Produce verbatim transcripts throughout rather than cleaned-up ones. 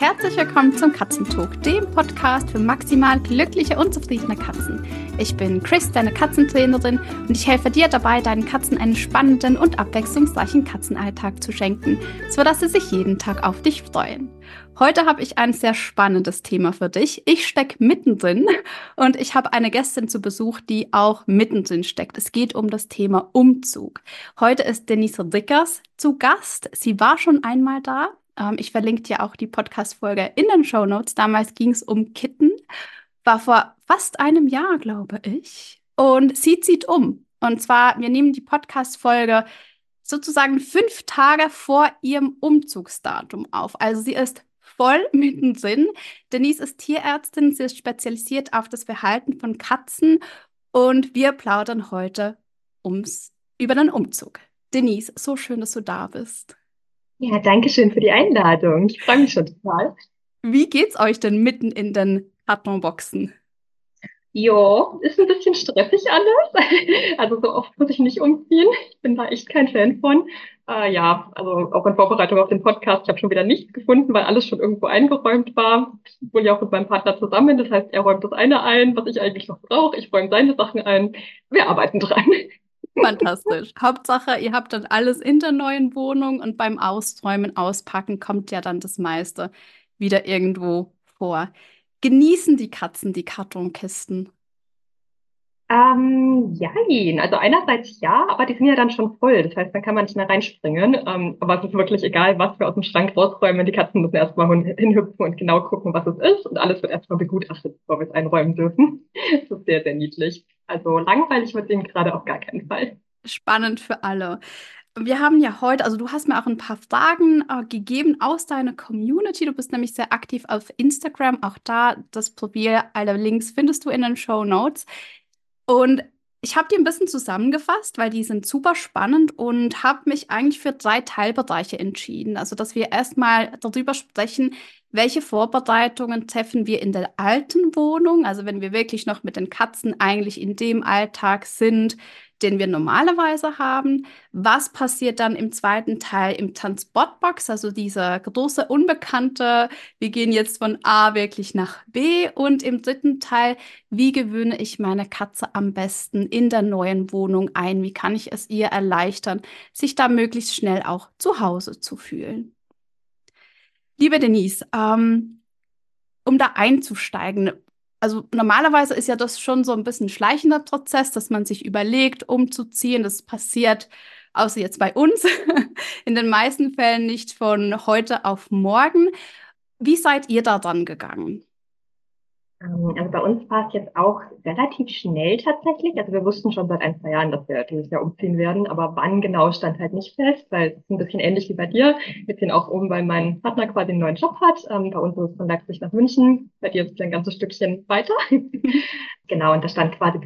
Herzlich willkommen zum Katzen Talk, dem Podcast für maximal glückliche und zufriedene Katzen. Ich bin Chris, deine Katzentrainerin, und ich helfe dir dabei, deinen Katzen einen spannenden und abwechslungsreichen Katzenalltag zu schenken, sodass sie sich jeden Tag auf dich freuen. Heute habe ich ein sehr spannendes Thema für dich. Ich stecke mittendrin und ich habe eine Gästin zu Besuch, die auch mittendrin steckt. Es geht um das Thema Umzug. Heute ist Denise Riggers zu Gast. Sie war schon einmal da. Ich verlinke dir auch die Podcast-Folge in den Shownotes. Damals ging es um Kitten. War vor fast einem Jahr, glaube ich. Und sie zieht um. Und zwar, wir nehmen die Podcast-Folge sozusagen fünf Tage vor ihrem Umzugsdatum auf. Also sie ist voll mittendrin. Denise ist Tierärztin. Sie ist spezialisiert auf das Verhalten von Katzen. Und wir plaudern heute ums, über den Umzug. Denise, so schön, dass du da bist. Ja, danke schön für die Einladung. Ich freue mich schon total. Wie geht's euch denn mitten in den Kartonboxen? Jo, ist ein bisschen stressig alles. Also so oft muss ich nicht umziehen. Ich bin da echt kein Fan von. Äh, ja, also auch in Vorbereitung auf den Podcast. Ich habe schon wieder nichts gefunden, weil alles schon irgendwo eingeräumt war. Ich wohne ja auch mit meinem Partner zusammen. Das heißt, er räumt das eine ein, was ich eigentlich noch brauche. Ich räume seine Sachen ein. Wir arbeiten dran. Fantastisch. Hauptsache, ihr habt dann alles in der neuen Wohnung und beim Ausräumen, Auspacken kommt ja dann das meiste wieder irgendwo vor. Genießen die Katzen die Kartonkisten? Ähm, jein. Also einerseits ja, aber die sind ja dann schon voll. Das heißt, da kann man nicht mehr reinspringen. Ähm, aber es ist wirklich egal, was wir aus dem Schrank rausräumen. Die Katzen müssen erstmal hin- hinhüpfen und genau gucken, was es ist. Und alles wird erstmal begutachtet, bevor wir es einräumen dürfen. Das ist sehr, sehr niedlich. Also langweilig wird denen gerade auf gar keinen Fall. Spannend für alle. Wir haben ja heute, also du hast mir auch ein paar Fragen äh, gegeben aus deiner Community. Du bist nämlich sehr aktiv auf Instagram. Auch da das Profil, alle Links findest du in den Shownotes. Und ich habe die ein bisschen zusammengefasst, weil die sind super spannend und habe mich eigentlich für drei Teilbereiche entschieden. Also, dass wir erstmal darüber sprechen, welche Vorbereitungen treffen wir in der alten Wohnung, also wenn wir wirklich noch mit den Katzen eigentlich in dem Alltag sind, den wir normalerweise haben. Was passiert dann im zweiten Teil im Transportbox, also dieser große Unbekannte, wir gehen jetzt von A wirklich nach B, und im dritten Teil, wie gewöhne ich meine Katze am besten in der neuen Wohnung ein, wie kann ich es ihr erleichtern, sich da möglichst schnell auch zu Hause zu fühlen. Liebe Denise, ähm, um da einzusteigen, also normalerweise ist ja das schon so ein bisschen ein schleichender Prozess, dass man sich überlegt, umzuziehen. Das passiert, außer jetzt bei uns, in den meisten Fällen nicht von heute auf morgen. Wie seid ihr da dran gegangen? Also bei uns war es jetzt auch relativ schnell tatsächlich. Also wir wussten schon seit ein, zwei Jahren, dass wir dieses Jahr umziehen werden. Aber wann genau stand halt nicht fest, weil es ist ein bisschen ähnlich wie bei dir. Wir ziehen auch um, weil mein Partner quasi einen neuen Job hat. Ähm, bei uns ist es von Leipzig nach München. Bei dir ist es ein ganzes Stückchen weiter. Genau, und da stand quasi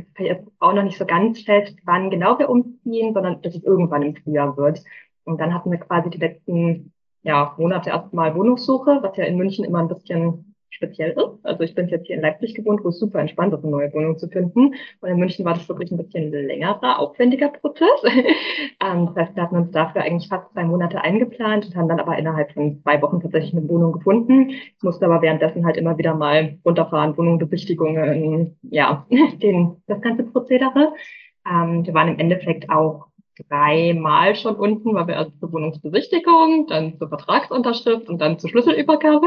auch noch nicht so ganz fest, wann genau wir umziehen, sondern dass es irgendwann im Frühjahr wird. Und dann hatten wir quasi die letzten ja, Monate erstmal Wohnungssuche, was ja in München immer ein bisschen speziell ist. Also ich bin jetzt hier in Leipzig gewohnt, wo es super entspannt ist, eine neue Wohnung zu finden. Und in München war das wirklich ein bisschen längerer, aufwendiger Prozess. ähm, das heißt, wir hatten uns dafür eigentlich fast zwei Monate eingeplant und haben dann aber innerhalb von zwei Wochen tatsächlich eine Wohnung gefunden. Ich musste aber währenddessen halt immer wieder mal runterfahren, Wohnungsbesichtigungen, ja, den, das ganze Prozedere. Ähm, wir waren im Endeffekt auch dreimal schon unten, weil wir erst zur Wohnungsbesichtigung, dann zur Vertragsunterschrift und dann zur Schlüsselübergabe.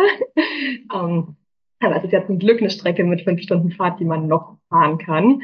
ähm, also es ist ja zum Glück eine Strecke mit fünf Stunden Fahrt, die man noch fahren kann.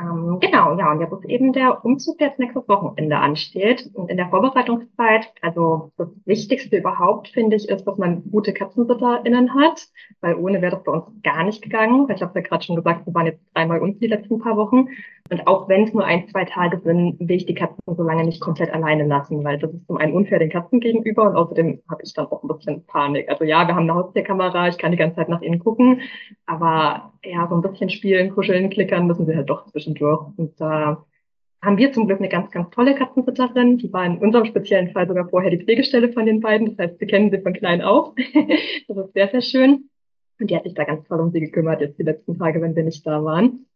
Ähm, genau, ja, und jetzt ist eben der Umzug, der jetzt nächstes Wochenende ansteht. Und in der Vorbereitungszeit, also das Wichtigste überhaupt, finde ich, ist, dass man gute KatzensitterInnen hat, weil ohne wäre das bei uns gar nicht gegangen. Ich habe ja gerade schon gesagt, wir waren jetzt dreimal unten die letzten paar Wochen. Und auch wenn es nur ein, zwei Tage sind, will ich die Katzen so lange nicht komplett alleine lassen, weil das ist zum einen unfair den Katzen gegenüber und außerdem habe ich dann auch ein bisschen Panik. Also ja, wir haben eine Haustierkamera, ich kann die ganze Zeit nach ihnen gucken, aber ja, so ein bisschen spielen, kuscheln, klickern müssen sie halt doch zwischendurch. Und da äh, haben wir zum Glück eine ganz, ganz tolle Katzensitterin, die war in unserem speziellen Fall sogar vorher die Pflegestelle von den beiden, das heißt, wir kennen sie von klein auf. Das ist sehr, sehr schön. Und die hat sich da ganz toll um sie gekümmert jetzt die letzten Tage, wenn wir nicht da waren.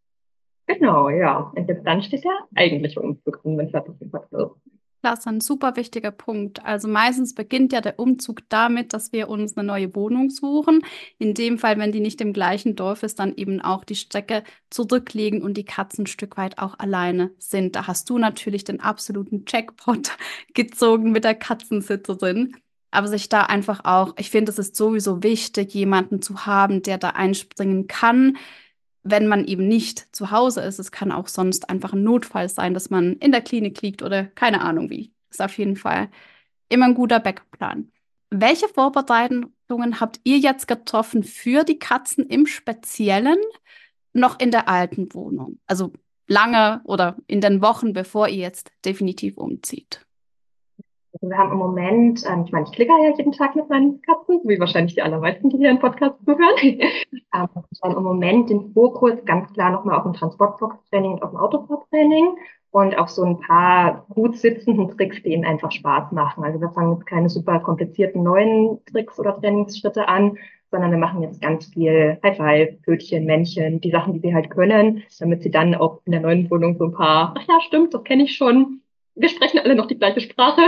Genau, ja. Und jetzt dann steht ja eigentlich Umzug an, wenn es halt auf jeden Fall ist. Das ist ein super wichtiger Punkt. Also meistens beginnt ja der Umzug damit, dass wir uns eine neue Wohnung suchen. In dem Fall, wenn die nicht im gleichen Dorf ist, dann eben auch die Strecke zurücklegen und die Katzen ein Stück weit auch alleine sind. Da hast du natürlich den absoluten Jackpot gezogen mit der Katzensitzerin. Aber sich da einfach auch, ich finde, es ist sowieso wichtig, jemanden zu haben, der da einspringen kann, wenn man eben nicht zu Hause ist. Es kann auch sonst einfach ein Notfall sein, dass man in der Klinik liegt oder keine Ahnung wie. Ist auf jeden Fall immer ein guter Backup-Plan. Welche Vorbereitungen habt ihr jetzt getroffen für die Katzen im Speziellen noch in der alten Wohnung? Also lange oder in den Wochen, bevor ihr jetzt definitiv umzieht. Wir haben im Moment, ähm, ich meine, ich klicker ja jeden Tag mit meinen Katzen, wie wahrscheinlich die allermeisten, die hier im Podcast zuhören. ähm, dann im Moment den Fokus ganz klar nochmal auf dem Transportbox-Training und auf dem Autofahrtraining und auf so ein paar gut sitzenden Tricks, die ihnen einfach Spaß machen. Also wir fangen jetzt keine super komplizierten neuen Tricks oder Trainingsschritte an, sondern wir machen jetzt ganz viel High-Five, Pfötchen, Männchen, die Sachen, die sie halt können, damit sie dann auch in der neuen Wohnung so ein paar, ach ja, stimmt, das kenne ich schon. Wir sprechen alle noch die gleiche Sprache,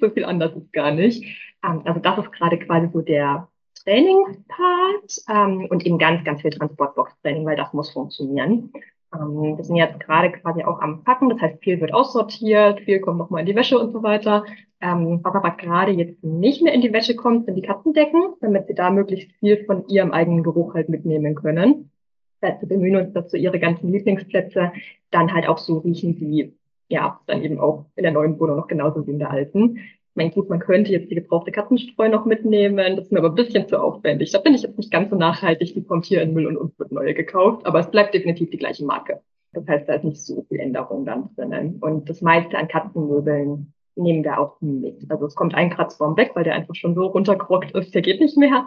so viel anders ist gar nicht. Also das ist gerade quasi so der Trainingspart und eben ganz, ganz viel Transportbox-Training, weil das muss funktionieren. Wir sind jetzt gerade quasi auch am Packen, das heißt, viel wird aussortiert, viel kommt nochmal in die Wäsche und so weiter. Was aber gerade jetzt nicht mehr in die Wäsche kommt, sind die Katzendecken, damit sie da möglichst viel von ihrem eigenen Geruch halt mitnehmen können. Das heißt, wir bemühen uns dazu, ihre ganzen Lieblingsplätze dann halt auch so riechen wie, ja, dann eben auch in der neuen Wohnung noch genauso wie in der alten. Ich meine, gut, man könnte jetzt die gebrauchte Katzenstreu noch mitnehmen, das ist mir aber ein bisschen zu aufwendig. Da bin ich jetzt nicht ganz so nachhaltig, die kommt hier in Müll und uns wird neue gekauft, aber es bleibt definitiv die gleiche Marke. Das heißt, da ist nicht so viel Änderung dann drinnen. Und das meiste an Katzenmöbeln nehmen wir auch mit. Also es kommt ein Kratzbaum weg, weil der einfach schon so runtergerockt ist, der geht nicht mehr.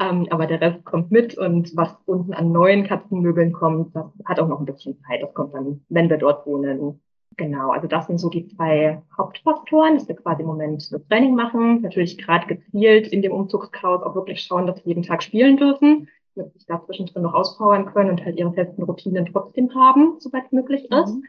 Ähm, aber der Rest kommt mit und was unten an neuen Katzenmöbeln kommt, das hat auch noch ein bisschen Zeit. Das kommt dann, wenn wir dort wohnen. Genau, also das sind so die zwei Hauptfaktoren, dass wir quasi im Moment das Training machen. Natürlich gerade gezielt in dem Umzugschaos auch wirklich schauen, dass wir jeden Tag spielen dürfen, damit sie sich da zwischendrin noch auspowern können und halt ihre festen Routinen trotzdem haben, soweit es möglich ist. Mhm.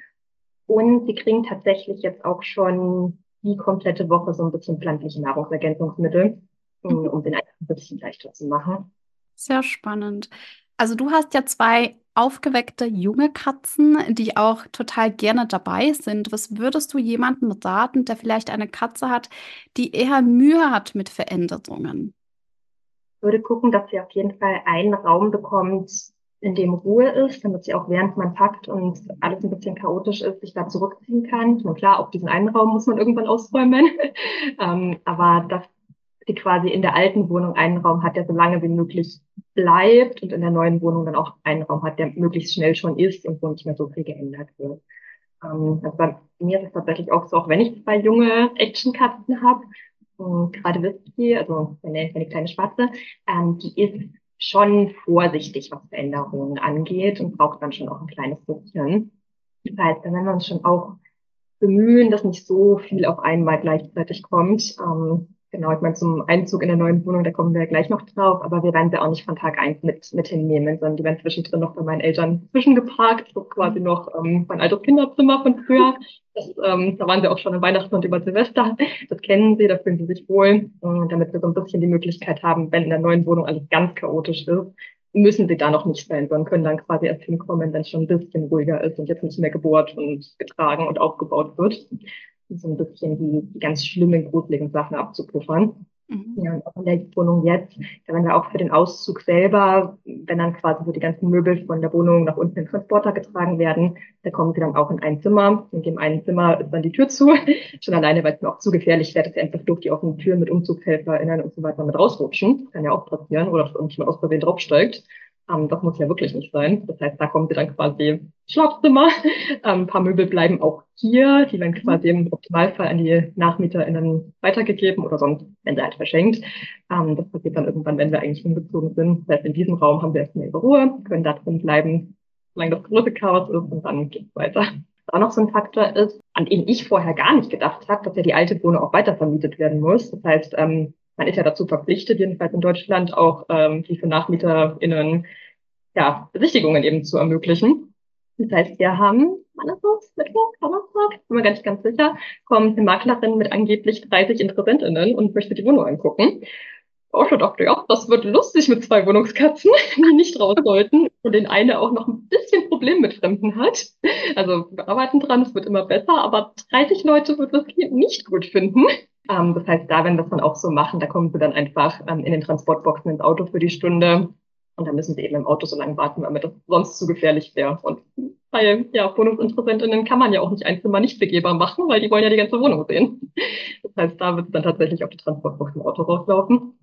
Und sie kriegen tatsächlich jetzt auch schon die komplette Woche so ein bisschen pflanzliche Nahrungsergänzungsmittel, mhm. um den einfach ein bisschen leichter zu machen. Sehr spannend. Also du hast ja zwei aufgeweckte junge Katzen, die auch total gerne dabei sind. Was würdest du jemandem raten, der vielleicht eine Katze hat, die eher Mühe hat mit Veränderungen? Ich würde gucken, dass sie auf jeden Fall einen Raum bekommt, in dem Ruhe ist, damit sie auch während man packt und alles ein bisschen chaotisch ist, sich da zurückziehen kann. Na klar, auch diesen einen Raum muss man irgendwann ausräumen. ähm, aber das die quasi in der alten Wohnung einen Raum hat, der so lange wie möglich bleibt und in der neuen Wohnung dann auch einen Raum hat, der möglichst schnell schon ist und wo nicht mehr so viel geändert wird. Ähm, also bei mir ist es tatsächlich auch so, auch wenn ich zwei junge Actionkatzen habe, gerade Whisky, also meine, meine kleine Schwarze, ähm, die ist schon vorsichtig, was Veränderungen angeht und braucht dann schon auch ein kleines bisschen. Das heißt, dann werden wir uns schon auch bemühen, dass nicht so viel auf einmal gleichzeitig kommt. Ähm, Genau, ich meine, zum Einzug in der neuen Wohnung, da kommen wir ja gleich noch drauf, aber wir werden sie auch nicht von Tag eins mit, mit hinnehmen, sondern die werden zwischendrin noch bei meinen Eltern zwischengeparkt, so quasi noch ähm, mein altes Kinderzimmer von früher. Das, ähm, da waren sie auch schon an Weihnachten und über Silvester. Das kennen sie, da fühlen sie sich wohl. Und damit wir so ein bisschen die Möglichkeit haben, wenn in der neuen Wohnung alles ganz chaotisch ist, müssen sie da noch nicht sein, sondern können dann quasi erst hinkommen, wenn es schon ein bisschen ruhiger ist und jetzt nicht mehr gebohrt und getragen und aufgebaut wird. So ein bisschen die, die ganz schlimmen, gruseligen Sachen abzupuffern. Mhm. Ja, und auch in der Wohnung jetzt, da werden wir auch für den Auszug selber, wenn dann quasi so die ganzen Möbel von der Wohnung nach unten in den Transporter getragen werden, da kommen sie dann auch in ein Zimmer. In dem einen Zimmer ist dann die Tür zu, schon alleine, weil es mir auch zu gefährlich wäre, dass sie einfach durch die offenen Türen mit UmzugshelferInnen und so weiter mit rausrutschen. Das kann ja auch passieren, oder dass irgendjemand aus Versehen draufsteigt. Ähm, das muss ja wirklich nicht sein. Das heißt, da kommen sie dann quasi Schlafzimmer. Ähm, ein paar Möbel bleiben auch hier. Die werden quasi im Optimalfall an die NachmieterInnen weitergegeben oder sonst, wenn sie halt verschenkt. Ähm, das passiert dann irgendwann, wenn wir eigentlich umgezogen sind. Das heißt, in diesem Raum haben wir erstmal ihre Ruhe, können da drin bleiben, solange das große Chaos ist und dann geht's weiter. Was auch noch so ein Faktor ist, an den ich vorher gar nicht gedacht habe, dass ja die alte Wohnung auch weitervermietet werden muss. Das heißt, ähm, man ist ja dazu verpflichtet, jedenfalls in Deutschland auch ähm, die für NachmieterInnen ja, Besichtigungen eben zu ermöglichen. Das heißt, wir haben meines Wissens, kann man sagen, bin mir gar nicht ganz sicher, kommt eine Maklerin mit angeblich dreißig InteressentInnen und möchte die Wohnung angucken. Auch schon dachte, ja, das wird lustig mit zwei Wohnungskatzen, die nicht raus sollten und den eine auch noch ein bisschen Problem mit Fremden hat. Also wir arbeiten dran, es wird immer besser, aber dreißig Leute wird das Kind nicht gut finden. Ähm, das heißt, da werden wir das dann auch so machen, da kommen sie dann einfach ähm, in den Transportboxen ins Auto für die Stunde und dann müssen sie eben im Auto so lange warten, weil mir das sonst zu gefährlich wäre. Und weil ja, Wohnungsinteressentinnen kann man ja auch nicht ein Zimmer nicht begehbar machen, weil die wollen ja die ganze Wohnung sehen. Das heißt, da wird es dann tatsächlich auf die Transportboxen im Auto rauslaufen.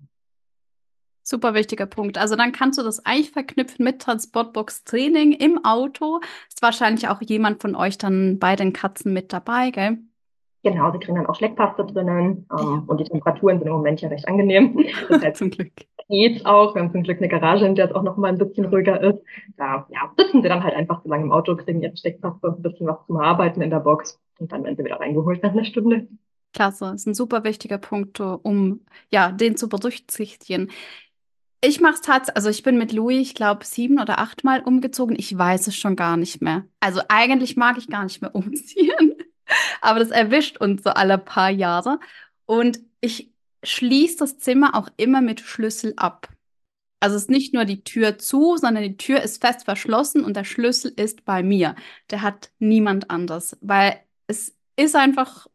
Super wichtiger Punkt. Also dann kannst du das eigentlich verknüpfen mit Transportbox-Training im Auto. Ist wahrscheinlich auch jemand von euch dann bei den Katzen mit dabei, gell? Genau, sie kriegen dann auch Schleckpaste drinnen. Ähm, ja. Und die Temperaturen sind im Moment ja recht angenehm. Das heißt, zum Glück geht's auch. Wir haben zum Glück eine Garage, in der es auch noch mal ein bisschen ruhiger ist. Da ja, sitzen sie dann halt einfach so lange im Auto, kriegen ihre Schleckpaste, ein bisschen was zum Arbeiten in der Box. Und dann werden sie wieder reingeholt nach einer Stunde. Klasse, ist ein super wichtiger Punkt, um ja, den zu berücksichtigen. Ich mache es tatsächlich, also ich bin mit Louis, ich glaube, sieben oder achtmal umgezogen. Ich weiß es schon gar nicht mehr. Also eigentlich mag ich gar nicht mehr umziehen, aber das erwischt uns so alle paar Jahre. Und ich schließe das Zimmer auch immer mit Schlüssel ab. Also es ist nicht nur die Tür zu, sondern die Tür ist fest verschlossen und der Schlüssel ist bei mir. Der hat niemand anders, weil es ist einfach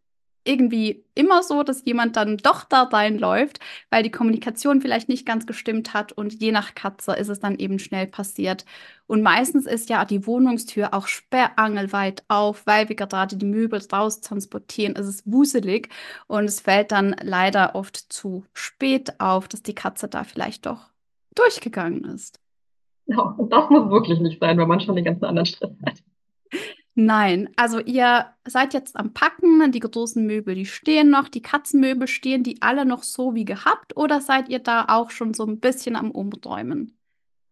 irgendwie immer so, dass jemand dann doch da reinläuft, weil die Kommunikation vielleicht nicht ganz gestimmt hat und je nach Katze ist es dann eben schnell passiert. Und meistens ist ja die Wohnungstür auch sperrangelweit auf, weil wir gerade die Möbel raus transportieren, es ist wuselig und es fällt dann leider oft zu spät auf, dass die Katze da vielleicht doch durchgegangen ist. Ja, und das muss wirklich nicht sein, weil man schon den ganzen anderen Stress hat. Nein, also ihr seid jetzt am Packen, die großen Möbel, die stehen noch, die Katzenmöbel stehen, die alle noch so wie gehabt oder seid ihr da auch schon so ein bisschen am Umräumen?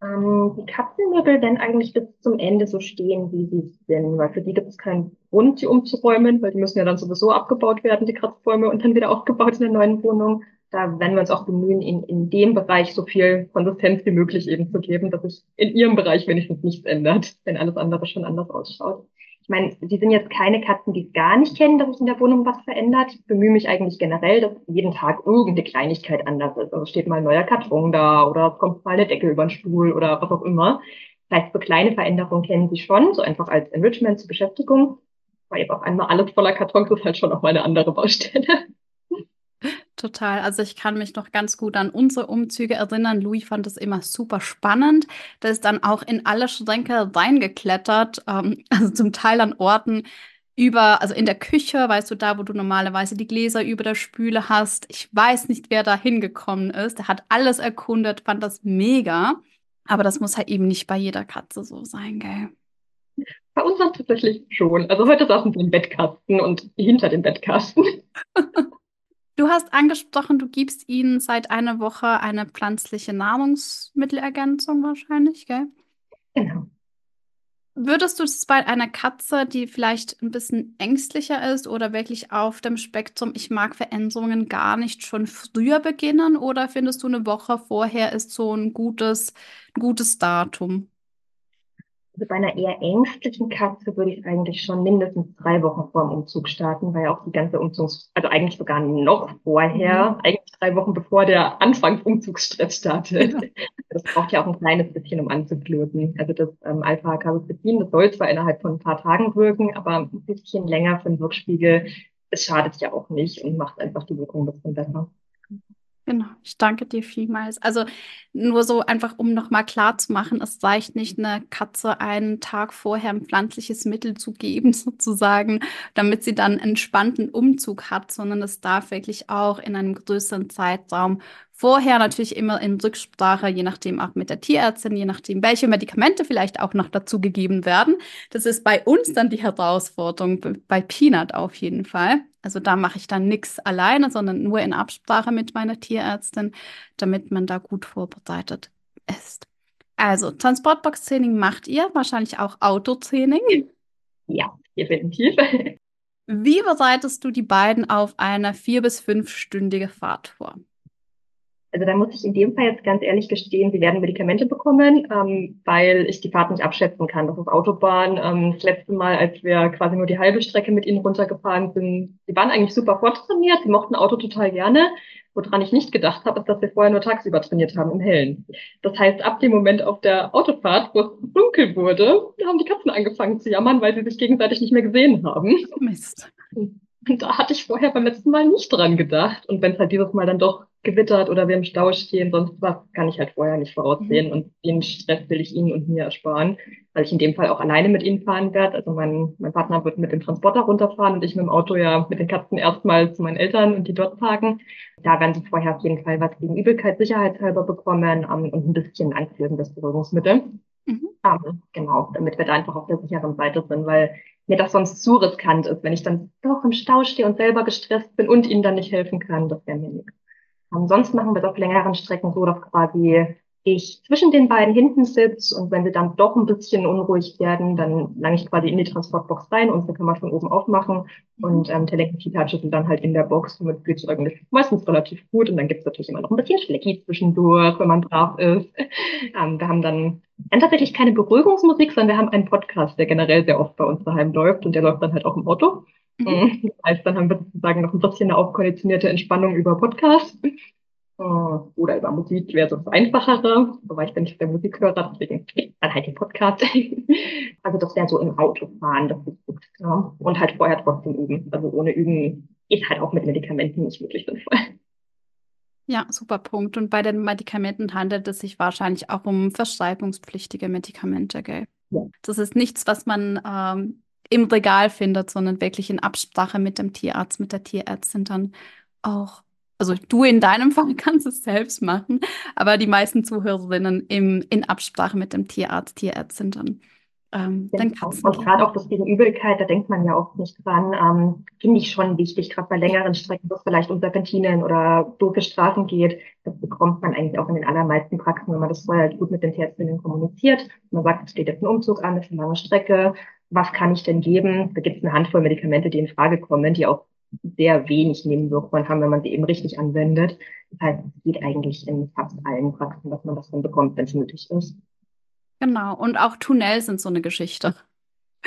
Ähm, die Katzenmöbel werden eigentlich bis zum Ende so stehen, wie sie sind, weil für die gibt es keinen Grund, die umzuräumen, weil die müssen ja dann sowieso abgebaut werden, die Kratzbäume, und dann wieder aufgebaut in der neuen Wohnung. Da werden wir uns auch bemühen, in, in dem Bereich so viel Konsistenz wie möglich eben zu geben, dass sich in ihrem Bereich wenigstens nichts ändert, wenn alles andere schon anders ausschaut. Ich meine, die sind jetzt keine Katzen, die es gar nicht kennen, dass sich in der Wohnung was verändert. Ich bemühe mich eigentlich generell, dass jeden Tag irgendeine Kleinigkeit anders ist. Also steht mal ein neuer Karton da oder es kommt mal eine Decke über den Stuhl oder was auch immer. Das heißt, so kleine Veränderungen kennen sie schon, so einfach als Enrichment zur Beschäftigung. Aber jetzt auf einmal alles voller Kartons ist halt schon auch mal eine andere Baustelle. Total. Also ich kann mich noch ganz gut an unsere Umzüge erinnern. Louis fand das immer super spannend. Der ist dann auch in alle Schränke reingeklettert, ähm, also zum Teil an Orten über, also in der Küche, weißt du, da, wo du normalerweise die Gläser über der Spüle hast. Ich weiß nicht, wer da hingekommen ist. Der hat alles erkundet, fand das mega. Aber das muss halt eben nicht bei jeder Katze so sein, gell? Bei uns war es tatsächlich schon. Also heute saßen wir im Bettkasten und hinter dem Bettkasten. Du hast angesprochen, du gibst ihnen seit einer Woche eine pflanzliche Nahrungsmittelergänzung wahrscheinlich, gell? Genau. Würdest du es bei einer Katze, die vielleicht ein bisschen ängstlicher ist oder wirklich auf dem Spektrum, ich mag Veränderungen gar nicht, schon früher beginnen? Oder findest du, eine Woche vorher ist so ein gutes, ein gutes Datum? Also bei einer eher ängstlichen Katze würde ich eigentlich schon mindestens drei Wochen vor dem Umzug starten, weil ja auch die ganze Umzugs-, also eigentlich sogar noch vorher, mhm. eigentlich drei Wochen bevor der Anfang Umzugsstress startet. Ja. Das braucht ja auch ein kleines bisschen, um anzuklöten. Also das ähm, Alpha-Carotenin, das soll zwar innerhalb von ein paar Tagen wirken, aber ein bisschen länger für den Wirkspiegel, es schadet ja auch nicht und macht einfach die Wirkung ein bisschen besser. Genau, ich danke dir vielmals. Also nur so einfach, um nochmal klar zu machen, es reicht nicht, eine Katze einen Tag vorher ein pflanzliches Mittel zu geben, sozusagen, damit sie dann einen entspannten Umzug hat, sondern es darf wirklich auch in einem größeren Zeitraum vorher, natürlich immer in Rücksprache, je nachdem auch mit der Tierärztin, je nachdem, welche Medikamente vielleicht auch noch dazu gegeben werden. Das ist bei uns dann die Herausforderung, bei Peanut auf jeden Fall. Also da mache ich dann nichts alleine, sondern nur in Absprache mit meiner Tierärztin, damit man da gut vorbereitet ist. Also Transportbox-Training macht ihr, wahrscheinlich auch Autotraining. Ja, definitiv. Wie bereitest du die beiden auf eine vier- bis fünfstündige Fahrt vor? Also da muss ich in dem Fall jetzt ganz ehrlich gestehen, sie werden Medikamente bekommen, ähm, weil ich die Fahrt nicht abschätzen kann. Das ist Autobahn. Ähm, das letzte Mal, als wir quasi nur die halbe Strecke mit ihnen runtergefahren sind, sie waren eigentlich super vortrainiert, sie mochten Auto total gerne. Woran ich nicht gedacht habe, ist, dass wir vorher nur tagsüber trainiert haben im Hellen. Das heißt, ab dem Moment auf der Autofahrt, wo es dunkel wurde, haben die Katzen angefangen zu jammern, weil sie sich gegenseitig nicht mehr gesehen haben. Mist. Und da hatte ich vorher beim letzten Mal nicht dran gedacht. Und wenn es halt dieses Mal dann doch gewittert oder wir im Stau stehen, sonst was, kann ich halt vorher nicht voraussehen. Mhm. Und den Stress will ich Ihnen und mir ersparen, weil ich in dem Fall auch alleine mit Ihnen fahren werde. Also mein, mein Partner wird mit dem Transporter runterfahren und ich mit dem Auto ja mit den Katzen erstmal zu meinen Eltern und die dort parken. Da werden sie vorher auf jeden Fall was gegen Übelkeit sicherheitshalber bekommen um, und ein bisschen anführendes Beruhigungsmittel. Mhm. Um, genau, damit wir da einfach auf der sicheren Seite sind, weil mir das sonst zu riskant ist, wenn ich dann doch im Stau stehe und selber gestresst bin und ihnen dann nicht helfen kann, das wäre mir nichts. Sonst machen wir es auf längeren Strecken so, dass quasi ich zwischen den beiden hinten sitze und wenn sie dann doch ein bisschen unruhig werden, dann lange ich quasi in die Transportbox rein, unsere kann man von oben aufmachen und ähm, der Lenkenpitatsche sind dann halt in der Box, womit fühlt es eigentlich meistens relativ gut und dann gibt es natürlich immer noch ein bisschen Schlecki zwischendurch, wenn man brav ist. ähm, wir haben dann Und tatsächlich keine Beruhigungsmusik, sondern wir haben einen Podcast, der generell sehr oft bei uns daheim läuft und der läuft dann halt auch im Auto. Mhm. Das heißt, dann haben wir sozusagen noch ein bisschen eine aufkonditionierte Entspannung über Podcast oder über Musik wäre so das Einfachere, wobei ich bin nicht der Musikhörer, deswegen dann halt den Podcast. Also das wäre so im Auto fahren, das ist gut. Ja. Und halt vorher trotzdem üben. Also ohne Üben ist halt auch mit Medikamenten nicht wirklich sinnvoll. Ja, super Punkt. Und bei den Medikamenten handelt es sich wahrscheinlich auch um verschreibungspflichtige Medikamente, gell? Ja. Das ist nichts, was man ähm, im Regal findet, sondern wirklich in Absprache mit dem Tierarzt, mit der Tierärztin dann auch. Also du in deinem Fall kannst es selbst machen, aber die meisten Zuhörerinnen im, in Absprache mit dem Tierarzt, Tierärztin dann. Ähm, dann und gerade auch das gegen Übelkeit, da denkt man ja oft nicht dran, ähm, finde ich schon wichtig, gerade bei längeren Strecken, wo es vielleicht um Serpentinen oder doofe Straßen geht, das bekommt man eigentlich auch in den allermeisten Praxen, wenn man das vorher gut mit den Tierärztinnen kommuniziert. Man sagt, es steht jetzt ein Umzug an, das ist eine lange Strecke, was kann ich denn geben? Da gibt es eine Handvoll Medikamente, die in Frage kommen, die auch sehr wenig Nebenwirkungen haben, wenn man sie eben richtig anwendet. Das heißt, es geht eigentlich in fast allen Praxen, dass man das dann bekommt, wenn es nötig ist. Genau, und auch Tunnel sind so eine Geschichte.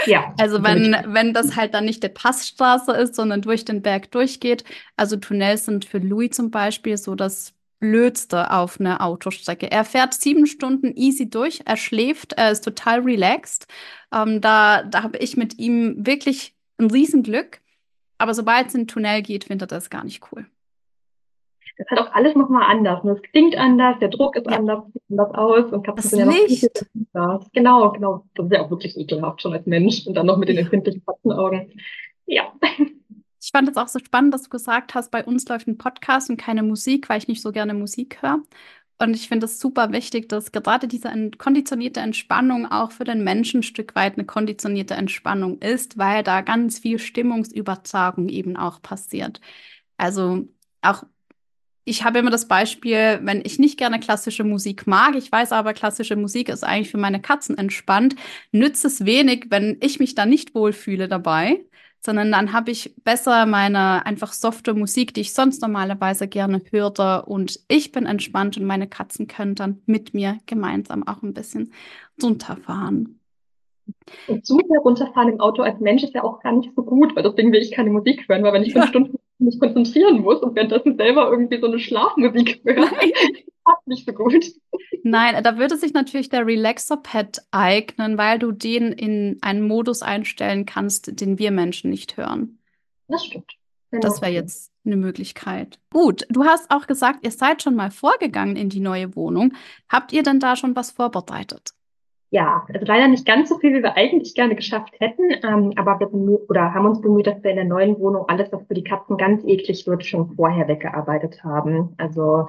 Ja. Also wenn, wenn das halt dann nicht die Passstraße ist, sondern durch den Berg durchgeht. Also Tunnel sind für Louis zum Beispiel so das Blödste auf einer Autostrecke. Er fährt sieben Stunden easy durch, er schläft, er ist total relaxed. Ähm, da da habe ich mit ihm wirklich ein Riesenglück. Aber sobald es in den Tunnel geht, findet er es gar nicht cool. Das ist halt auch alles nochmal anders. Es klingt anders, der Druck ist ja. anders, sieht anders aus. Und Katzen sind ja noch viel anders. Genau, genau. Das ist ja auch wirklich ekelhaft schon als Mensch. Und dann noch mit den empfindlichen Katzenaugen. Ja. Ich fand es auch so spannend, dass du gesagt hast, bei uns läuft ein Podcast und keine Musik, weil ich nicht so gerne Musik höre. Und ich finde es super wichtig, dass gerade diese konditionierte Entspannung auch für den Menschen ein Stück weit eine konditionierte Entspannung ist, weil da ganz viel Stimmungsübertragung eben auch passiert. Also auch ich habe immer das Beispiel, wenn ich nicht gerne klassische Musik mag, ich weiß aber, klassische Musik ist eigentlich für meine Katzen entspannt, nützt es wenig, wenn ich mich da nicht wohlfühle dabei, sondern dann habe ich besser meine einfach softe Musik, die ich sonst normalerweise gerne höre und ich bin entspannt und meine Katzen können dann mit mir gemeinsam auch ein bisschen runterfahren. Und zu sehr runterfahren im Auto als Mensch ist ja auch gar nicht so gut, weil deswegen will ich keine Musik hören, weil wenn ich fünf ja. Stunden mich konzentrieren muss und währenddessen selber irgendwie so eine Schlafmusik höre, passt nicht so gut. Nein, da würde sich natürlich der Relaxer-Pad eignen, weil du den in einen Modus einstellen kannst, den wir Menschen nicht hören. Das stimmt. Genau. Das wäre jetzt eine Möglichkeit. Gut, du hast auch gesagt, ihr seid schon mal vorgegangen in die neue Wohnung. Habt ihr denn da schon was vorbereitet? Ja, also leider nicht ganz so viel, wie wir eigentlich gerne geschafft hätten, ähm, aber wir bemüht, oder haben uns bemüht, dass wir in der neuen Wohnung alles, was für die Katzen ganz eklig wird, schon vorher weggearbeitet haben. Also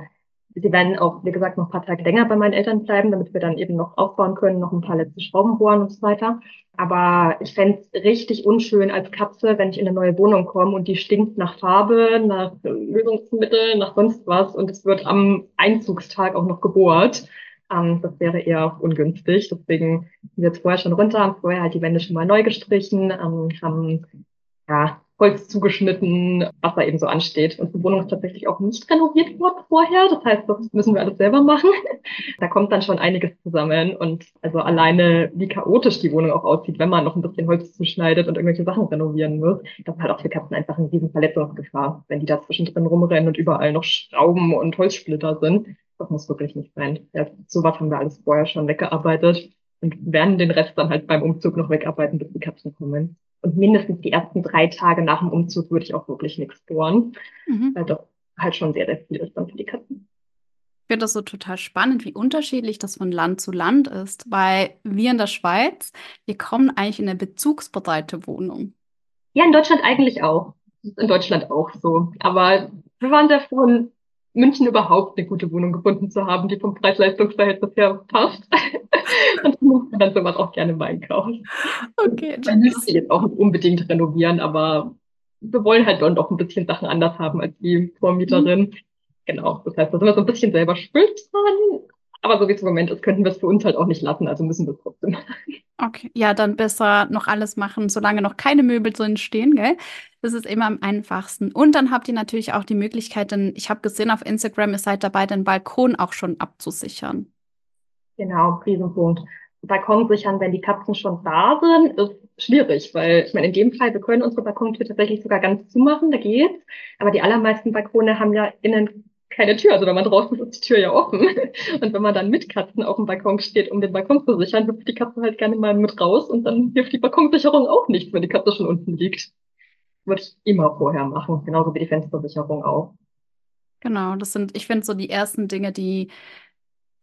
sie werden auch, wie gesagt, noch ein paar Tage länger bei meinen Eltern bleiben, damit wir dann eben noch aufbauen können, noch ein paar letzte Schrauben bohren und so weiter. Aber ich fände es richtig unschön als Katze, wenn ich in eine neue Wohnung komme und die stinkt nach Farbe, nach Lösungsmittel, nach sonst was und es wird am Einzugstag auch noch gebohrt. Um, das wäre eher ungünstig, deswegen sind wir jetzt vorher schon runter, haben vorher halt die Wände schon mal neu gestrichen, um, haben ja Holz zugeschnitten, was da eben so ansteht. Unsere Wohnung ist tatsächlich auch nicht renoviert worden vorher. Das heißt, das müssen wir alles selber machen. Da kommt dann schon einiges zusammen. Und also alleine, wie chaotisch die Wohnung auch aussieht, wenn man noch ein bisschen Holz zuschneidet und irgendwelche Sachen renovieren muss, das ist halt auch für Katzen einfach eine riesen Verletzungsgefahr, wenn die da zwischendrin rumrennen und überall noch Schrauben und Holzsplitter sind. Das muss wirklich nicht sein. Ja, sowas haben wir alles vorher schon weggearbeitet und werden den Rest dann halt beim Umzug noch wegarbeiten, bis die Katzen kommen. Und mindestens die ersten drei Tage nach dem Umzug würde ich auch wirklich nichts bohren, mhm. weil das halt schon sehr, sehr viel ist dann für die Katzen. Ich finde das so total spannend, wie unterschiedlich das von Land zu Land ist, weil wir in der Schweiz, wir kommen eigentlich in eine bezugsbreite Wohnung. Ja, in Deutschland eigentlich auch. Das ist in Deutschland auch so. Aber wir waren davor, in München überhaupt eine gute Wohnung gefunden zu haben, die vom Preis-Leistungs-Verhältnis her passt. Und muss man dann sowas auch gerne mal einkaufen. Okay, dann müssen wir müssen jetzt auch nicht unbedingt renovieren, aber wir wollen halt dann doch ein bisschen Sachen anders haben als die Vormieterin. Mhm. Genau, das heißt, da sind wir so ein bisschen selber schuld dran. Aber so wie es im Moment ist, könnten wir es für uns halt auch nicht lassen, also müssen wir es trotzdem machen. Okay, ja, dann besser noch alles machen, solange noch keine Möbel drin stehen, gell? Das ist immer am einfachsten. Und dann habt ihr natürlich auch die Möglichkeit, denn ich habe gesehen auf Instagram, ihr seid dabei, den Balkon auch schon abzusichern. Genau, Riesenpunkt. Balkon sichern, wenn die Katzen schon da sind, ist schwierig, weil ich meine, in dem Fall, wir können unsere Balkontür tatsächlich sogar ganz zumachen, da geht's. Aber die allermeisten Balkone haben ja innen keine Tür, also wenn man draußen ist, ist die Tür ja offen. Und wenn man dann mit Katzen auf dem Balkon steht, um den Balkon zu sichern, wirft die Katze halt gerne mal mit raus und dann hilft die Balkonsicherung auch nichts, wenn die Katze schon unten liegt. Würde ich immer vorher machen, genauso wie die Fenstersicherung auch. Genau, das sind, ich finde, so die ersten Dinge, die,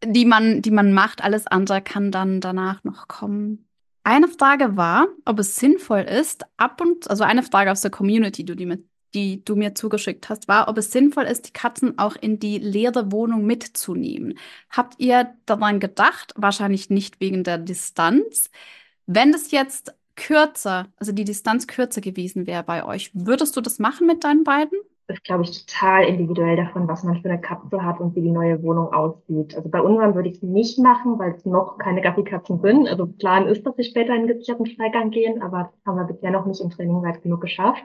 die man, die man macht. Alles andere kann dann danach noch kommen. Eine Frage war, ob es sinnvoll ist, ab und, also eine Frage aus der Community, du die mit die du mir zugeschickt hast, war, ob es sinnvoll ist, die Katzen auch in die leere Wohnung mitzunehmen. Habt ihr daran gedacht? Wahrscheinlich nicht wegen der Distanz. Wenn es jetzt kürzer, also die Distanz kürzer gewesen wäre bei euch, würdest du das machen mit deinen beiden? Das ist, glaube ich, total individuell davon, was man für eine Katze hat und wie die neue Wohnung aussieht. Also bei unseren würde ich es nicht machen, weil es noch keine Gaffikatzen sind. Also Plan ist, dass wir später in den gesicherten Freigang gehen, aber das haben wir bisher noch nicht im Training weit genug geschafft.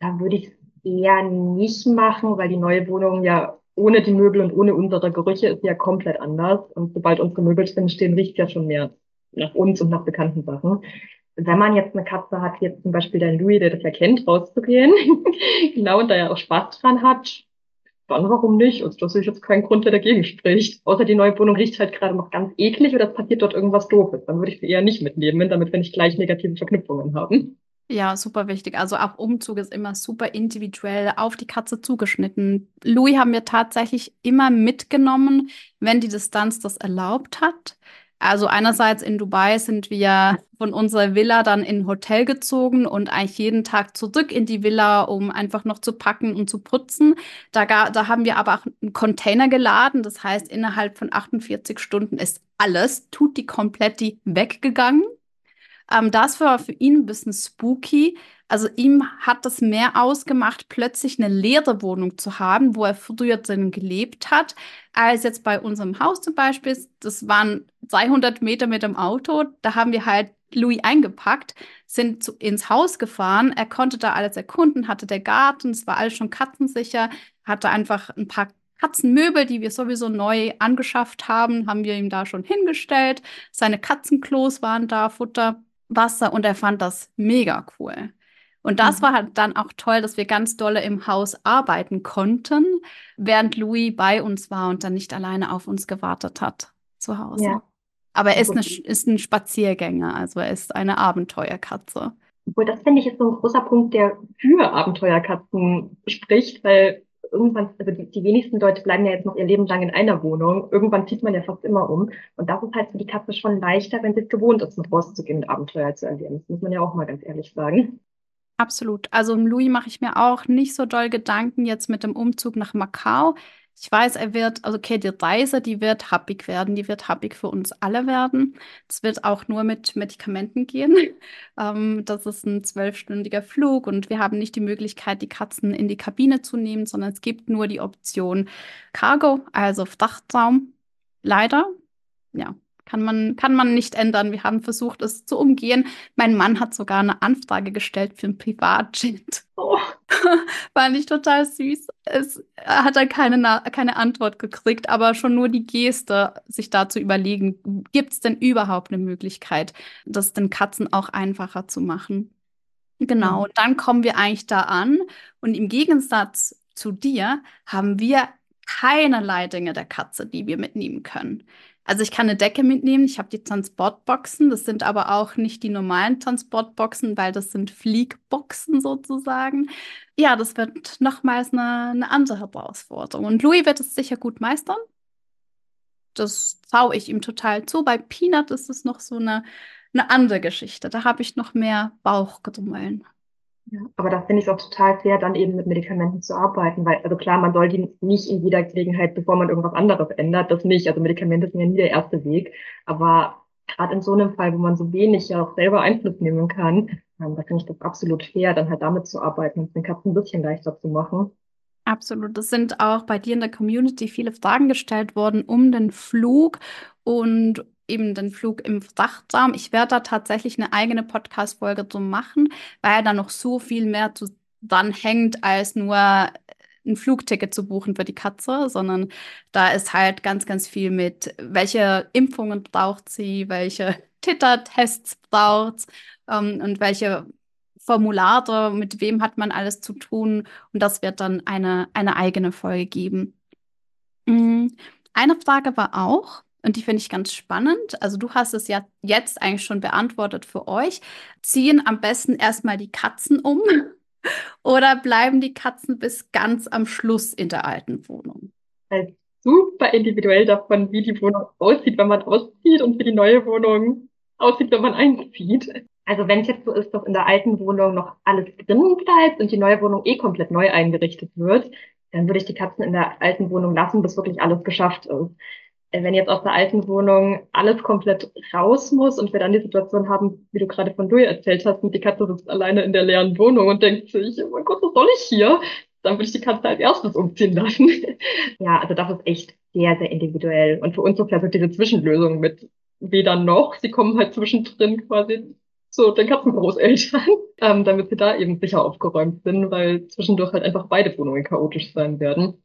Da würde ich es eher nicht machen, weil die neue Wohnung ja ohne die Möbel und ohne unsere Gerüche ist ja komplett anders. Und sobald unsere Möbel drin stehen, riecht es ja schon mehr nach uns und nach bekannten Sachen. Wenn man jetzt eine Katze hat, jetzt zum Beispiel der Louis, der das ja kennt, rauszugehen, genau, und da ja auch Spaß dran hat, dann warum nicht? Also das ist jetzt kein Grund, der dagegen spricht. Außer die neue Wohnung riecht halt gerade noch ganz eklig oder es passiert dort irgendwas Doofes. Dann würde ich sie eher nicht mitnehmen, damit wir nicht gleich negative Verknüpfungen haben. Ja, super wichtig. Also auch Umzug ist immer super individuell auf die Katze zugeschnitten. Louis haben wir tatsächlich immer mitgenommen, wenn die Distanz das erlaubt hat. Also einerseits in Dubai sind wir von unserer Villa dann in ein Hotel gezogen und eigentlich jeden Tag zurück in die Villa, um einfach noch zu packen und zu putzen. Da, ga, da haben wir aber auch einen Container geladen. Das heißt, innerhalb von achtundvierzig Stunden ist alles, tut die komplett die weggegangen. Ähm, das war für ihn ein bisschen spooky. Also ihm hat das mehr ausgemacht, plötzlich eine leere Wohnung zu haben, wo er früher drin gelebt hat, als jetzt bei unserem Haus zum Beispiel. Das waren dreihundert Meter mit dem Auto. Da haben wir halt Louis eingepackt, sind zu, ins Haus gefahren. Er konnte da alles erkunden, hatte der Garten, es war alles schon katzensicher, hatte einfach ein paar Katzenmöbel, die wir sowieso neu angeschafft haben, haben wir ihm da schon hingestellt. Seine Katzenklos waren da, Futter, Wasser, und er fand das mega cool. Und das mhm. war halt dann auch toll, dass wir ganz dolle im Haus arbeiten konnten, während Louis bei uns war und dann nicht alleine auf uns gewartet hat zu Hause. Ja. Aber er ist, eine, ist ein Spaziergänger, also er ist eine Abenteuerkatze. Obwohl, das finde ich ist so ein großer Punkt, der für Abenteuerkatzen spricht, weil irgendwann, also die, die wenigsten Leute bleiben ja jetzt noch ihr Leben lang in einer Wohnung. Irgendwann zieht man ja fast immer um. Und das ist halt für die Katze schon leichter, wenn sie es gewohnt ist, mit rauszugehen und Abenteuer zu erleben. Das muss man ja auch mal ganz ehrlich sagen. Absolut. Also um Louis mache ich mir auch nicht so doll Gedanken jetzt mit dem Umzug nach Macau. Ich weiß, er wird, also okay, die Reise, die wird happig werden, die wird happig für uns alle werden. Es wird auch nur mit Medikamenten gehen. Ähm, das ist ein zwölfstündiger Flug und wir haben nicht die Möglichkeit, die Katzen in die Kabine zu nehmen, sondern es gibt nur die Option Cargo, also Frachtraum. Leider, ja, Kann man, kann man nicht ändern. Wir haben versucht, es zu umgehen. Mein Mann hat sogar eine Anfrage gestellt für einen Privatjet. Oh. War nicht total süß. Es hat dann keine, keine Antwort gekriegt, aber schon nur die Geste, sich da zu überlegen, gibt es denn überhaupt eine Möglichkeit, das den Katzen auch einfacher zu machen? Genau, und dann kommen wir eigentlich da an. Und im Gegensatz zu dir haben wir keinerlei Dinge der Katze, die wir mitnehmen können. Also ich kann eine Decke mitnehmen, ich habe die Transportboxen, das sind aber auch nicht die normalen Transportboxen, weil das sind Fliegboxen sozusagen. Ja, das wird nochmals eine, eine andere Herausforderung. Und Louis wird es sicher gut meistern. Das traue ich ihm total zu. Bei Peanut ist es noch so eine, eine andere Geschichte. Da habe ich noch mehr Bauchgrummeln. Ja, aber da finde ich es auch total fair, dann eben mit Medikamenten zu arbeiten, weil, also klar, man soll die nicht in jeder Gelegenheit, bevor man irgendwas anderes ändert, das nicht, also Medikamente sind ja nie der erste Weg, aber gerade in so einem Fall, wo man so wenig ja auch selber Einfluss nehmen kann, ähm, da finde ich das absolut fair, dann halt damit zu arbeiten und den Katzen ein bisschen leichter zu machen. Absolut, es sind auch bei dir in der Community viele Fragen gestellt worden um den Flug und eben den Flug im Frachtraum. Ich werde da tatsächlich eine eigene Podcast-Folge drum machen, weil da noch so viel mehr zu, dran hängt, als nur ein Flugticket zu buchen für die Katze, sondern da ist halt ganz, ganz viel mit, welche Impfungen braucht sie, welche Titertests braucht es ähm, und welche Formulare, mit wem hat man alles zu tun. Und das wird dann eine, eine eigene Folge geben. Mhm. Eine Frage war auch, und die finde ich ganz spannend. Also du hast es ja jetzt eigentlich schon beantwortet für euch. Ziehen am besten erstmal die Katzen um oder bleiben die Katzen bis ganz am Schluss in der alten Wohnung? Also super individuell davon, wie die Wohnung aussieht, wenn man auszieht und wie die neue Wohnung aussieht, wenn man einzieht. Also wenn es jetzt so ist, dass in der alten Wohnung noch alles drin bleibt und die neue Wohnung eh komplett neu eingerichtet wird, dann würde ich die Katzen in der alten Wohnung lassen, bis wirklich alles geschafft ist. Wenn jetzt aus der alten Wohnung alles komplett raus muss und wir dann die Situation haben, wie du gerade von Louis erzählt hast, und die Katze sitzt alleine in der leeren Wohnung und denkt sich, oh mein Gott, was soll ich hier? Dann würde ich die Katze als erstes umziehen lassen. Ja, also das ist echt sehr, sehr individuell. Und für uns ist ja so diese Zwischenlösung mit weder noch. Sie kommen halt zwischendrin quasi zu den Katzengroßeltern, ähm, damit sie da eben sicher aufgeräumt sind, weil zwischendurch halt einfach beide Wohnungen chaotisch sein werden.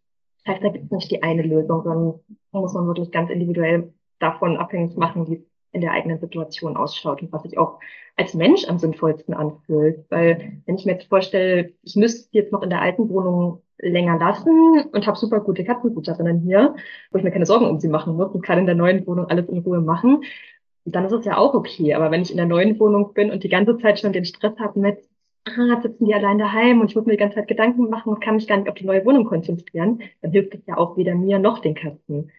Das heißt, da gibt es nicht die eine Lösung, sondern muss man wirklich ganz individuell davon abhängig machen, wie es in der eigenen Situation ausschaut und was sich auch als Mensch am sinnvollsten anfühlt. Weil wenn ich mir jetzt vorstelle, ich müsste es jetzt noch in der alten Wohnung länger lassen und habe super gute Katzenguterinnen hier, wo ich mir keine Sorgen um sie machen muss und kann in der neuen Wohnung alles in Ruhe machen, dann ist es ja auch okay. Aber wenn ich in der neuen Wohnung bin und die ganze Zeit schon den Stress habe mit, ah, sitzen die allein daheim und ich muss mir die ganze Zeit Gedanken machen und kann mich gar nicht auf die neue Wohnung konzentrieren, dann hilft es ja auch weder mir noch den Katzen.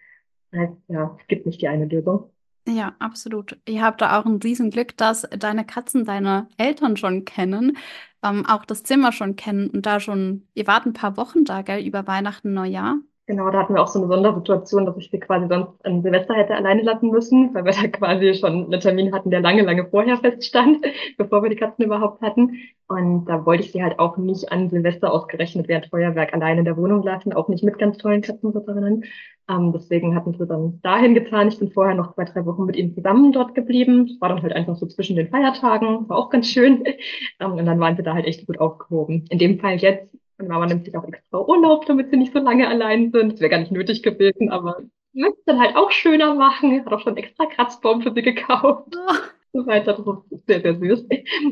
Das heißt, ja, es gibt nicht die eine Lösung. Ja, absolut. Ich habe da auch ein Riesenglück, dass deine Katzen deine Eltern schon kennen, ähm, auch das Zimmer schon kennen und da schon, ihr wart ein paar Wochen da, gell, über Weihnachten, Neujahr. Genau, da hatten wir auch so eine Sondersituation, dass ich sie quasi sonst an Silvester hätte alleine lassen müssen, weil wir da quasi schon einen Termin hatten, der lange, lange vorher feststand, bevor wir die Katzen überhaupt hatten. Und da wollte ich sie halt auch nicht an Silvester ausgerechnet während Feuerwerk alleine in der Wohnung lassen, auch nicht mit ganz tollen Katzenritterinnen. Ähm, deswegen hatten wir dann dahin getan. Ich bin vorher noch zwei, drei Wochen mit ihnen zusammen dort geblieben. Das war dann halt einfach so zwischen den Feiertagen, war auch ganz schön. Ähm, und dann waren sie da halt echt gut aufgehoben. In dem Fall jetzt, und Mama nimmt sich auch extra Urlaub, damit sie nicht so lange allein sind. Das wäre gar nicht nötig gewesen, aber sie möchte es dann halt auch schöner machen. Hat auch schon extra Kratzbaum für sie gekauft. So weiter, das ist sehr, sehr süß.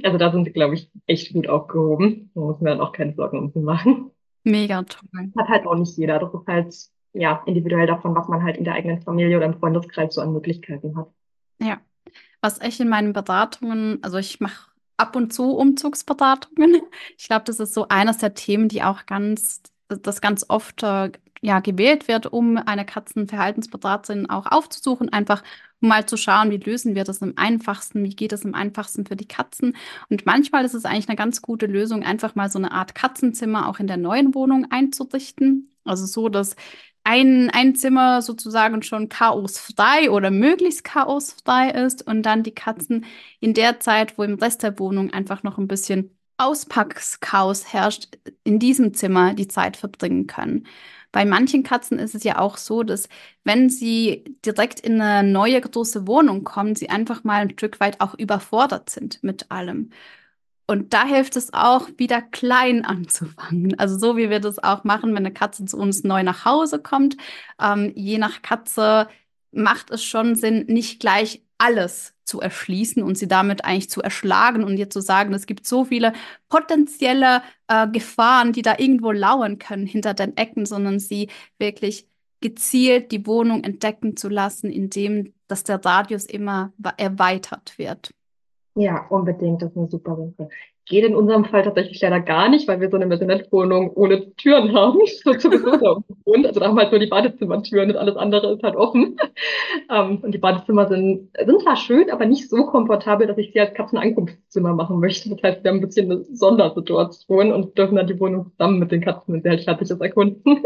Also da sind sie, glaube ich, echt gut aufgehoben. Da muss man dann auch keine Sorgen um sie machen. Mega toll. Hat halt auch nicht jeder. Das ist halt ja individuell davon, was man halt in der eigenen Familie oder im Freundeskreis so an Möglichkeiten hat. Ja, was echt in meinen Beratungen, also ich mache ab und zu Umzugsberatungen. Ich glaube, das ist so eines der Themen, die auch ganz, das ganz oft äh, ja, gewählt wird, um eine Katzenverhaltensberaterin auch aufzusuchen, einfach um mal zu schauen, wie lösen wir das am einfachsten, wie geht es am einfachsten für die Katzen. Und manchmal ist es eigentlich eine ganz gute Lösung, einfach mal so eine Art Katzenzimmer auch in der neuen Wohnung einzurichten. Also so, dass Ein, ein Zimmer sozusagen schon chaosfrei oder möglichst chaosfrei ist und dann die Katzen in der Zeit, wo im Rest der Wohnung einfach noch ein bisschen Auspackschaos herrscht, in diesem Zimmer die Zeit verbringen können. Bei manchen Katzen ist es ja auch so, dass wenn sie direkt in eine neue große Wohnung kommen, sie einfach mal ein Stück weit auch überfordert sind mit allem. Und da hilft es auch, wieder klein anzufangen. Also so wie wir das auch machen, wenn eine Katze zu uns neu nach Hause kommt. Ähm, je nach Katze macht es schon Sinn, nicht gleich alles zu erschließen und sie damit eigentlich zu erschlagen und ihr zu sagen, es gibt so viele potenzielle äh, Gefahren, die da irgendwo lauern können hinter den Ecken, sondern sie wirklich gezielt die Wohnung entdecken zu lassen, indem dass der Radius immer erweitert wird. Ja, unbedingt, das ist eine super Sache. Geht in unserem Fall tatsächlich leider gar nicht, weil wir so eine Maisonette-Wohnung ohne Türen haben. So zu Besuch. Und also da haben halt nur die Badezimmertüren und alles andere ist halt offen. Um, und die Badezimmer sind, sind zwar schön, aber nicht so komfortabel, dass ich sie als Katzenankunftszimmer machen möchte. Das heißt, wir haben ein bisschen eine Sondersituation und dürfen dann die Wohnung zusammen mit den Katzen, wenn sie halt fertig ist, erkunden.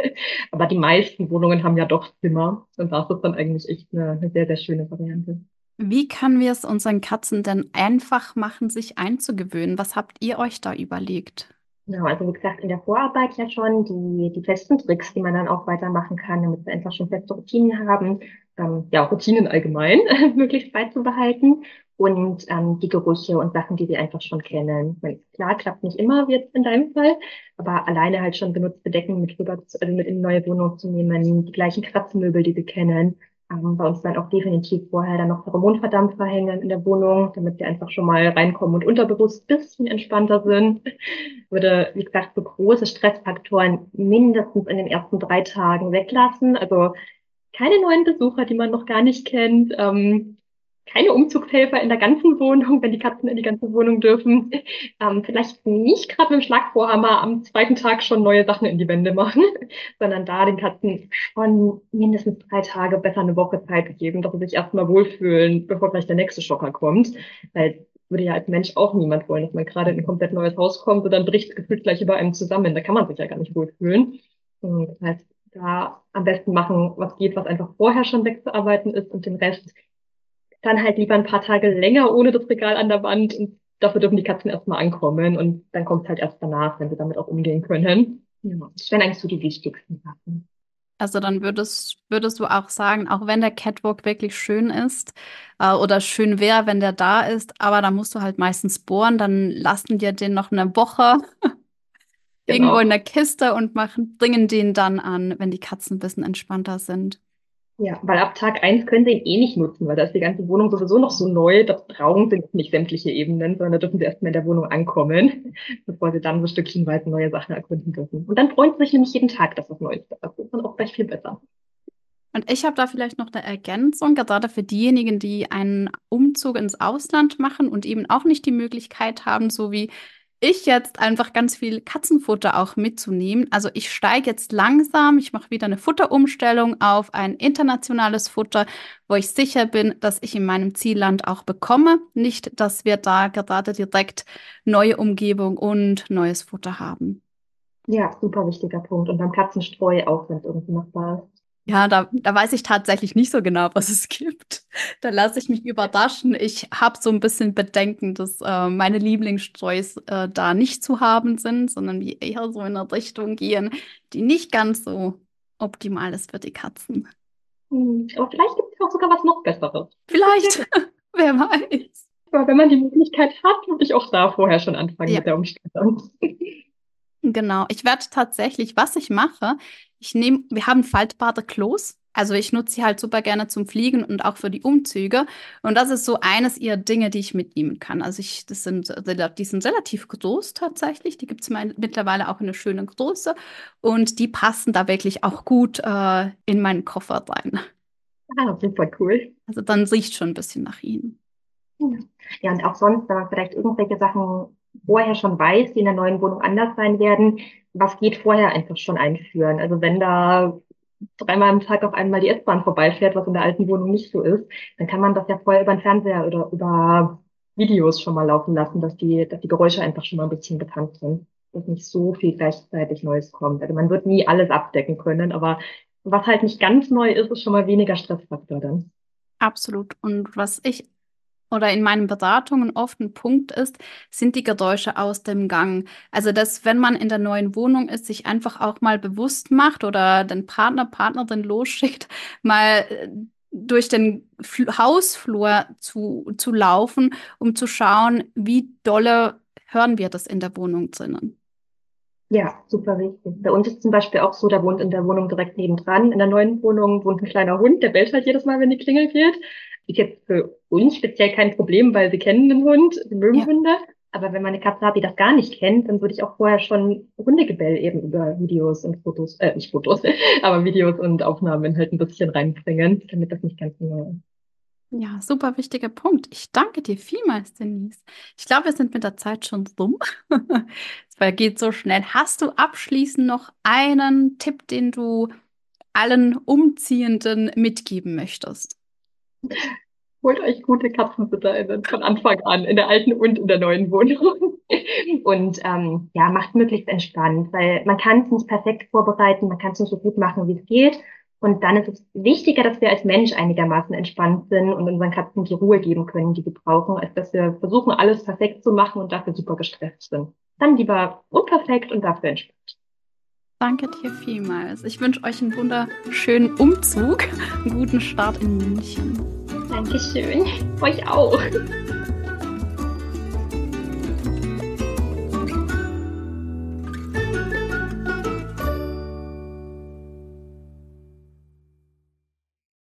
Aber die meisten Wohnungen haben ja doch Zimmer. Und das ist dann eigentlich echt eine, eine sehr, sehr schöne Variante. Wie können wir es unseren Katzen denn einfach machen, sich einzugewöhnen? Was habt ihr euch da überlegt? Genau, also wie gesagt, in der Vorarbeit ja schon die, die festen Tricks, die man dann auch weitermachen kann, damit wir einfach schon feste Routinen haben, ähm, ja, Routinen allgemein möglichst beizubehalten und ähm, die Gerüche und Sachen, die sie einfach schon kennen. Ich meine, klar, klappt nicht immer, wie jetzt in deinem Fall, aber alleine halt schon benutzte Decken mit rüber, also mit in eine neue Wohnung zu nehmen, die gleichen Kratzmöbel, die sie kennen. Bei uns dann auch definitiv vorher dann noch Pheromonverdampfer hängen in der Wohnung, damit wir einfach schon mal reinkommen und unterbewusst ein bisschen entspannter sind. Würde, wie gesagt, so große Stressfaktoren mindestens in den ersten drei Tagen weglassen. Also keine neuen Besucher, die man noch gar nicht kennt. Ähm, keine Umzugshelfer in der ganzen Wohnung, wenn die Katzen in die ganze Wohnung dürfen. Ähm, vielleicht nicht gerade mit dem Schlagbohrhammer am zweiten Tag schon neue Sachen in die Wände machen, sondern da den Katzen schon mindestens drei Tage, besser eine Woche Zeit geben, dass sie sich erstmal wohlfühlen, bevor vielleicht der nächste Schocker kommt. Weil würde ja als Mensch auch niemand wollen, dass man gerade in ein komplett neues Haus kommt und dann bricht gefühlt gleich über einem zusammen. Da kann man sich ja gar nicht wohlfühlen. Und das heißt, da am besten machen, was geht, was einfach vorher schon wegzuarbeiten ist und den Rest dann halt lieber ein paar Tage länger ohne das Regal an der Wand. Und dafür dürfen die Katzen erstmal ankommen. Und dann kommt es halt erst danach, wenn sie damit auch umgehen können. Ja, das wären eigentlich so die wichtigsten Sachen. Also dann würdest, würdest du auch sagen, auch wenn der Catwalk wirklich schön ist äh, oder schön wäre, wenn der da ist, aber da musst du halt meistens bohren, dann lassen dir den noch eine Woche irgendwo in der Kiste und machen, bringen den dann an, wenn die Katzen ein bisschen entspannter sind. Ja, weil ab Tag eins können sie ihn eh nicht nutzen, weil da ist die ganze Wohnung sowieso noch so neu, da brauchen sie nicht sämtliche Ebenen, sondern da dürfen sie erstmal in der Wohnung ankommen, bevor sie dann so stückchenweise neue Sachen erkunden dürfen. Und dann freuen sie sich nämlich jeden Tag, dass was Neues da ist. Das ist dann auch gleich viel besser. Und ich habe da vielleicht noch eine Ergänzung, gerade für diejenigen, die einen Umzug ins Ausland machen und eben auch nicht die Möglichkeit haben, so wie ich jetzt einfach ganz viel Katzenfutter auch mitzunehmen. Also ich steige jetzt langsam, ich mache wieder eine Futterumstellung auf ein internationales Futter, wo ich sicher bin, dass ich in meinem Zielland auch bekomme. Nicht, dass wir da gerade direkt neue Umgebung und neues Futter haben. Ja, super wichtiger Punkt. Und beim Katzenstreu auch, wenn es irgendwie machbar ist. Ja, da, da weiß ich tatsächlich nicht so genau, was es gibt. Da lasse ich mich überraschen. Ich habe so ein bisschen Bedenken, dass äh, meine Lieblingsstreus äh, da nicht zu haben sind, sondern die eher so in eine Richtung gehen, die nicht ganz so optimal ist für die Katzen. Mhm. Aber vielleicht gibt es auch sogar was noch Besseres. Vielleicht, wer weiß. Aber wenn man die Möglichkeit hat, würde ich auch da vorher schon anfangen, ja, mit der Umstellung. Genau, ich werde tatsächlich, was ich mache, ich nehme, wir haben faltbare Klos, also ich nutze sie halt super gerne zum Fliegen und auch für die Umzüge und das ist so eines ihrer Dinge, die ich mitnehmen kann. Also ich, das sind, die sind relativ groß tatsächlich, die gibt es mittlerweile auch in einer schönen Größe und die passen da wirklich auch gut äh, in meinen Koffer rein. Ah, super cool. Also dann riecht schon ein bisschen nach ihnen. Ja und auch sonst, wenn man vielleicht irgendwelche Sachen vorher schon weiß, die in der neuen Wohnung anders sein werden, was geht vorher einfach schon einführen. Also wenn da dreimal am Tag auf einmal die S-Bahn vorbeifährt, was in der alten Wohnung nicht so ist, dann kann man das ja vorher über den Fernseher oder über Videos schon mal laufen lassen, dass die, dass die Geräusche einfach schon mal ein bisschen bekannt sind, dass nicht so viel gleichzeitig Neues kommt. Also man wird nie alles abdecken können, aber was halt nicht ganz neu ist, ist schon mal weniger Stressfaktor dann. Absolut. Und was ich oder in meinen Beratungen oft ein Punkt ist, sind die Geräusche aus dem Gang. Also dass, wenn man in der neuen Wohnung ist, sich einfach auch mal bewusst macht oder den Partner, Partnerin losschickt, mal durch den Fl- Hausflur zu, zu laufen, um zu schauen, wie dolle hören wir das in der Wohnung drinnen. Ja, super wichtig. Bei uns ist zum Beispiel auch so, da wohnt in der Wohnung direkt nebendran. In der neuen Wohnung wohnt ein kleiner Hund, der bellt halt jedes Mal, wenn die Klingel geht. Ist jetzt für uns speziell kein Problem, weil wir kennen den Hund, wir mögen ja Hunde. Aber wenn man eine Katze hat, die das gar nicht kennt, dann würde ich auch vorher schon Hundegebell eben über Videos und Fotos, äh, nicht Fotos, aber Videos und Aufnahmen halt ein bisschen reinbringen, damit das nicht ganz normal ist. Ja, super wichtiger Punkt. Ich danke dir vielmals, Denise. Ich glaube, wir sind mit der Zeit schon rum. Es geht so schnell. Hast du abschließend noch einen Tipp, den du allen Umziehenden mitgeben möchtest? Holt euch gute Katzensitter von Anfang an, in der alten und in der neuen Wohnung. Und ähm, ja, macht möglichst entspannt, weil man kann es nicht perfekt vorbereiten, man kann es nicht so gut machen, wie es geht. Und dann ist es wichtiger, dass wir als Mensch einigermaßen entspannt sind und unseren Katzen die Ruhe geben können, die sie brauchen, als dass wir versuchen, alles perfekt zu machen und dafür super gestresst sind. Dann lieber unperfekt und dafür entspannt. Danke dir vielmals. Ich wünsche euch einen wunderschönen Umzug, einen guten Start in München. Dankeschön. Euch auch.